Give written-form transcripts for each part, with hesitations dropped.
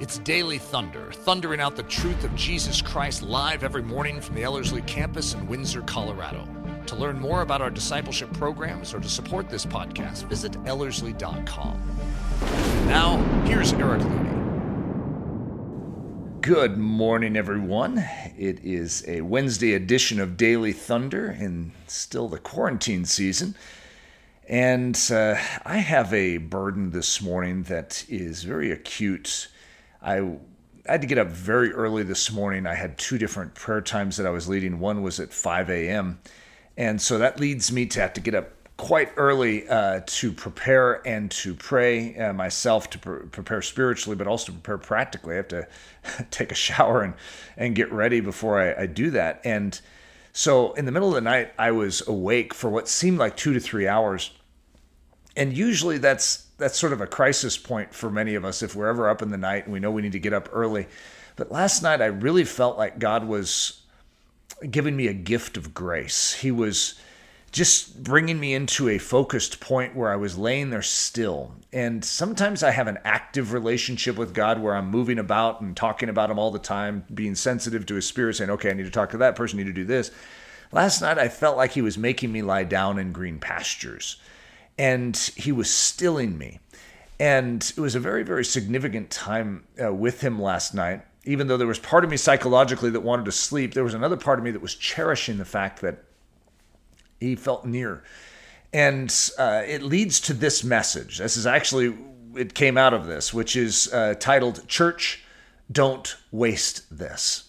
It's Daily Thunder, thundering out the truth of Jesus Christ live every morning from the Ellerslie campus in Windsor, Colorado. To learn more about our discipleship programs or to support this podcast, visit Ellerslie.com. Now, here's Eric Ludy. Good morning, everyone. It is a Wednesday edition of Daily Thunder and still the quarantine season. And I have a burden this morning that is very acute. I had to get up very early this morning. I had two different prayer times that I was leading. One was at 5 a.m. And so that leads me to have to get up quite early to prepare and to pray myself, to prepare spiritually, but also to prepare practically. I have to take a shower and get ready before I do that. And so in the middle of the night, I was awake for what seemed like 2 to 3 hours. And usually that's sort of a crisis point for many of us if we're ever up in the night and we know we need to get up early. But last night, I really felt like God was giving me a gift of grace. He was just bringing me into a focused point where I was laying there still. And sometimes I have an active relationship with God where I'm moving about and talking about him all the time, being sensitive to his spirit, saying, okay, I need to talk to that person, I need to do this. Last night, I felt like he was making me lie down in green pastures. And he was stilling me. And it was a very, very significant time with him last night. Even though there was part of me psychologically that wanted to sleep, there was another part of me that was cherishing the fact that he felt near. And it leads to this message. This is actually, it came out of this, which is titled, Church, Don't Waste This.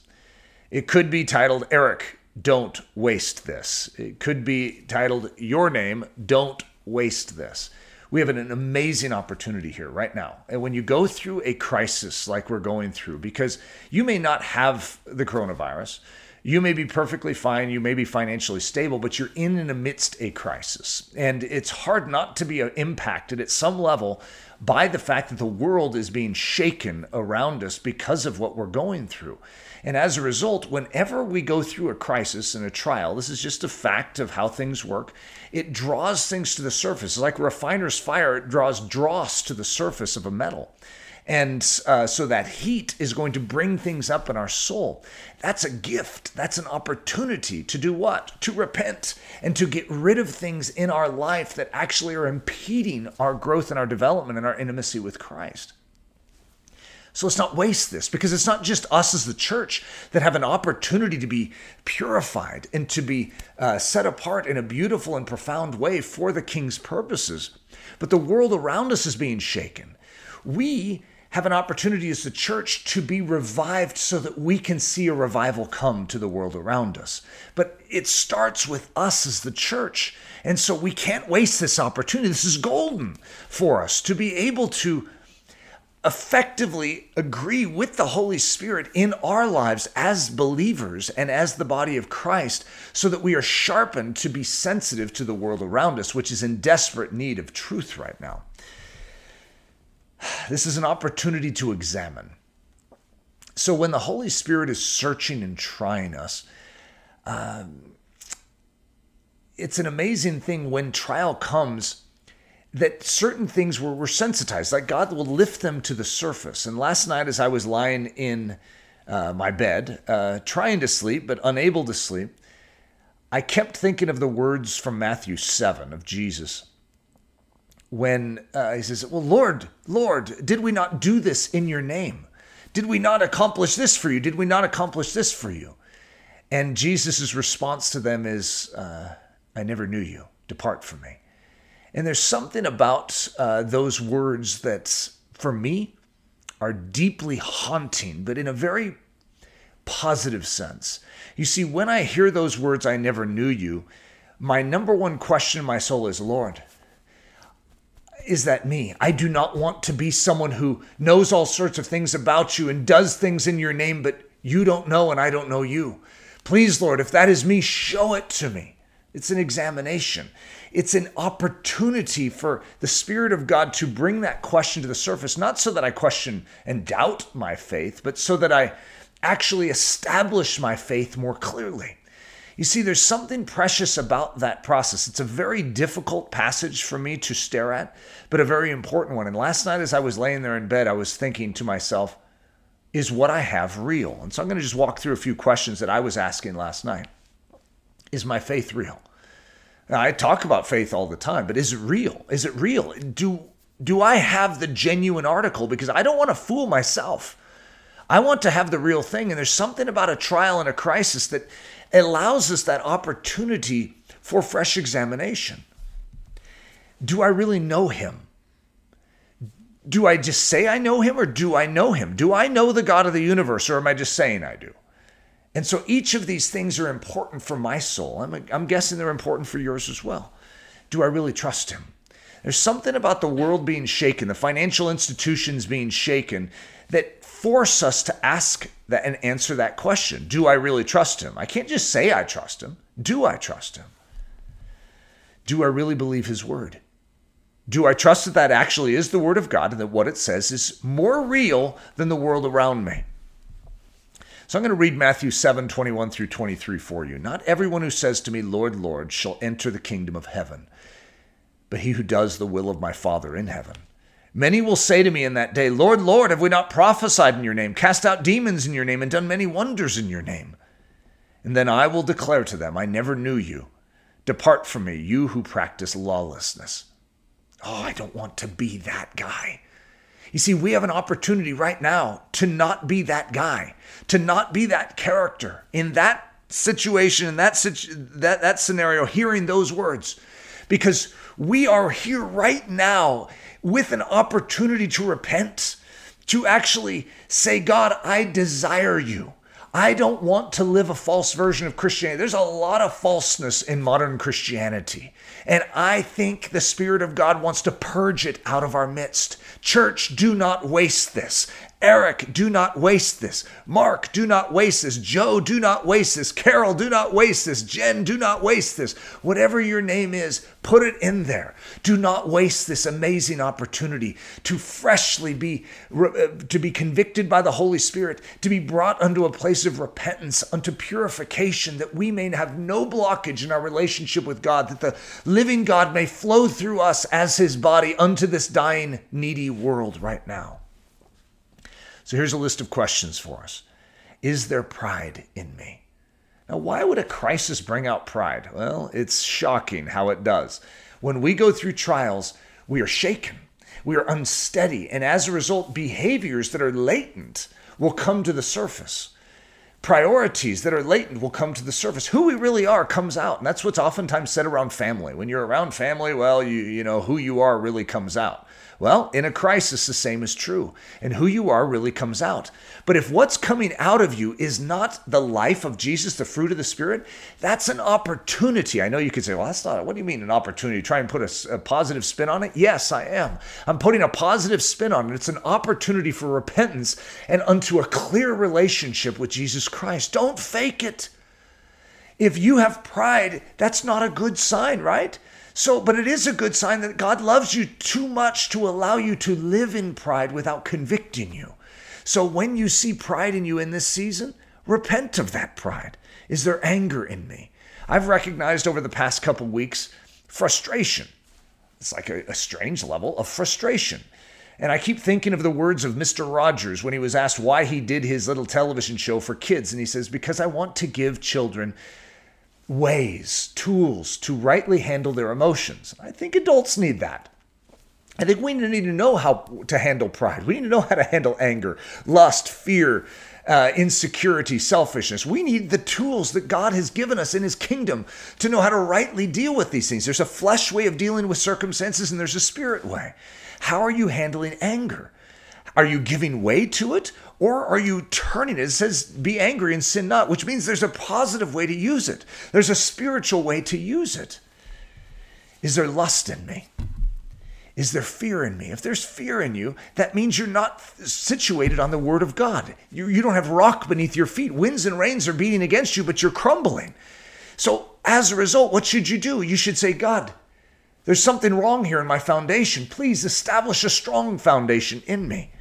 It could be titled, Eric, Don't Waste This. It could be titled, Your Name, Don't Waste This. We have an amazing opportunity here right now. And when you go through a crisis like we're going through, because you may not have the coronavirus, you may be perfectly fine, you may be financially stable, but you're in and amidst a crisis. And it's hard not to be impacted at some level by the fact that the world is being shaken around us because of what we're going through. And as a result, whenever we go through a crisis and a trial, this is just a fact of how things work, it draws things to the surface. It's like a refiner's fire, it draws dross to the surface of a metal. And so that heat is going to bring things up in our soul. That's a gift. That's an opportunity to do what? To repent and to get rid of things in our life that actually are impeding our growth and our development and our intimacy with Christ. So let's not waste this, because it's not just us as the church that have an opportunity to be purified and to be set apart in a beautiful and profound way for the King's purposes, but the world around us is being shaken. We have an opportunity as the church to be revived so that we can see a revival come to the world around us. But it starts with us as the church. And so we can't waste this opportunity. This is golden for us to be able to effectively agree with the Holy Spirit in our lives as believers and as the body of Christ, so that we are sharpened to be sensitive to the world around us, which is in desperate need of truth right now. This is an opportunity to examine. So when the Holy Spirit is searching and trying us, it's an amazing thing when trial comes that certain things we're sensitized, like God will lift them to the surface. And last night as I was lying in my bed, trying to sleep but unable to sleep, I kept thinking of the words from Matthew 7 of Jesus. When he says, well, Lord, did we not do this in your name? Did we not accomplish this for you? Did we not accomplish this for you? And Jesus's response to them is, I never knew you. Depart from me. And there's something about those words that, for me, are deeply haunting, but in a very positive sense. You see, when I hear those words, I never knew you, my number one question in my soul is, Lord, is that me? I do not want to be someone who knows all sorts of things about you and does things in your name, but you don't know and I don't know you. Please, Lord, if that is me, show it to me. It's an examination. It's an opportunity for the Spirit of God to bring that question to the surface, not so that I question and doubt my faith, but so that I actually establish my faith more clearly. You see, there's something precious about that process. It's a very difficult passage for me to stare at, but a very important one. And last night as I was laying there in bed, I was thinking to myself, is what I have real? And so I'm going to just walk through a few questions that I was asking last night. Is my faith real? Now, I talk about faith all the time, but is it real? Is it real? Do I have the genuine article? Because I don't want to fool myself. I want to have the real thing. And there's something about a trial and a crisis that allows us that opportunity for fresh examination. Do I really know him? Do I just say I know him, or do I know him? Do I know the God of the universe, or am I just saying I do? And so each of these things are important for my soul. I'm guessing they're important for yours as well. Do I really trust him? There's something about the world being shaken, the financial institutions being shaken, that force us to ask that and answer that question. Do I really trust him? I can't just say I trust him. Do I trust him? Do I really believe his word? Do I trust that actually is the word of God, and that what it says is more real than the world around me? So I'm going to read Matthew 7, 21 through 23 for you. Not everyone who says to me, Lord, Lord, shall enter the kingdom of heaven, but he who does the will of my Father in heaven. Many will say to me in that day, Lord, Lord, have we not prophesied in your name, cast out demons in your name, and done many wonders in your name? And then I will declare to them, I never knew you. Depart from me, you who practice lawlessness. Oh, I don't want to be that guy. You see, we have an opportunity right now to not be that guy, to not be that character in that situation, in that scenario, hearing those words, because we are here right now with an opportunity to repent, to actually say, God, I desire you. I don't want to live a false version of Christianity. There's a lot of falseness in modern Christianity. And I think the Spirit of God wants to purge it out of our midst. Church, do not waste this. Eric, do not waste this. Mark, do not waste this. Joe, do not waste this. Carol, do not waste this. Jen, do not waste this. Whatever your name is, put it in there. Do not waste this amazing opportunity to freshly be convicted by the Holy Spirit, to be brought unto a place of repentance, unto purification, that we may have no blockage in our relationship with God, that the living God may flow through us as his body unto this dying, needy world right now. So here's a list of questions for us. Is there pride in me? Now, why would a crisis bring out pride? Well, it's shocking how it does. When we go through trials, we are shaken, we are unsteady, and as a result, behaviors that are latent will come to the surface. Priorities that are latent will come to the surface. Who we really are comes out, and that's what's oftentimes said around family. When you're around family, well, you know who you are really comes out. Well, in a crisis, the same is true, and who you are really comes out. But if what's coming out of you is not the life of Jesus, the fruit of the Spirit, that's an opportunity. I know you could say, well, that's not, what do you mean an opportunity? Try and put a positive spin on it? Yes, I am. I'm putting a positive spin on it. It's an opportunity for repentance and unto a clear relationship with Jesus Christ. Don't fake it. If you have pride, that's not a good sign, right? But it is a good sign that God loves you too much to allow you to live in pride without convicting you. So when you see pride in you in this season, repent of that pride. Is there anger in me? I've recognized over the past couple weeks frustration. It's like a strange level of frustration. And I keep thinking of the words of Mr. Rogers when he was asked why he did his little television show for kids. And he says, because I want to give children ways, tools to rightly handle their emotions. I think adults need that. I think we need to know how to handle pride. We need to know how to handle anger, lust, fear, insecurity, selfishness. We need the tools that God has given us in his kingdom to know how to rightly deal with these things. There's a flesh way of dealing with circumstances, and there's a spirit way. How are you handling anger? Are you giving way to it, or are you turning it? It says, be angry and sin not, which means there's a positive way to use it. There's a spiritual way to use it. Is there lust in me? Is there fear in me? If there's fear in you, that means you're not situated on the word of God. You don't have rock beneath your feet. Winds and rains are beating against you, but you're crumbling. So as a result, what should you do? You should say, God, there's something wrong here in my foundation. Please establish a strong foundation in me.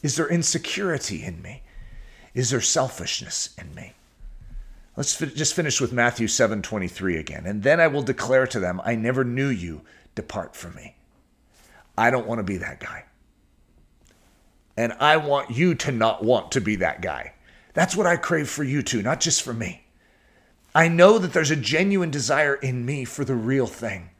Is there insecurity in me? Is there selfishness in me? Let's just finish with Matthew 7:23 again. And then I will declare to them, I never knew you. Depart from me. I don't want to be that guy. And I want you to not want to be that guy. That's what I crave for you too, not just for me. I know that there's a genuine desire in me for the real thing.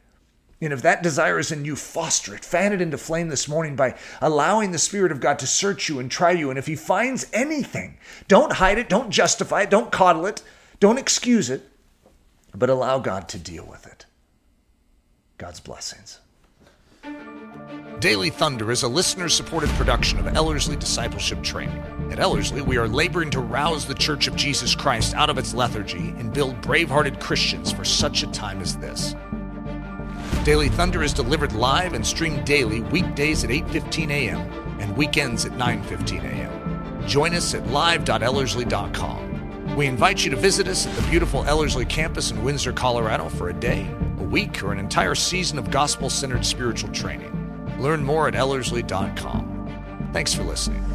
And if that desire is in you, foster it. Fan it into flame this morning by allowing the Spirit of God to search you and try you. And if he finds anything, don't hide it, don't justify it, don't coddle it, don't excuse it, but allow God to deal with it. God's blessings. Daily Thunder is a listener-supported production of Ellerslie Discipleship Training. At Ellerslie, we are laboring to rouse the Church of Jesus Christ out of its lethargy and build brave-hearted Christians for such a time as this. Daily Thunder is delivered live and streamed daily weekdays at 8:15 a.m. and weekends at 9:15 a.m. Join us at live.ellerslie.com. We invite you to visit us at the beautiful Ellerslie campus in Windsor, Colorado for a day, a week, or an entire season of gospel-centered spiritual training. Learn more at ellerslie.com. Thanks for listening.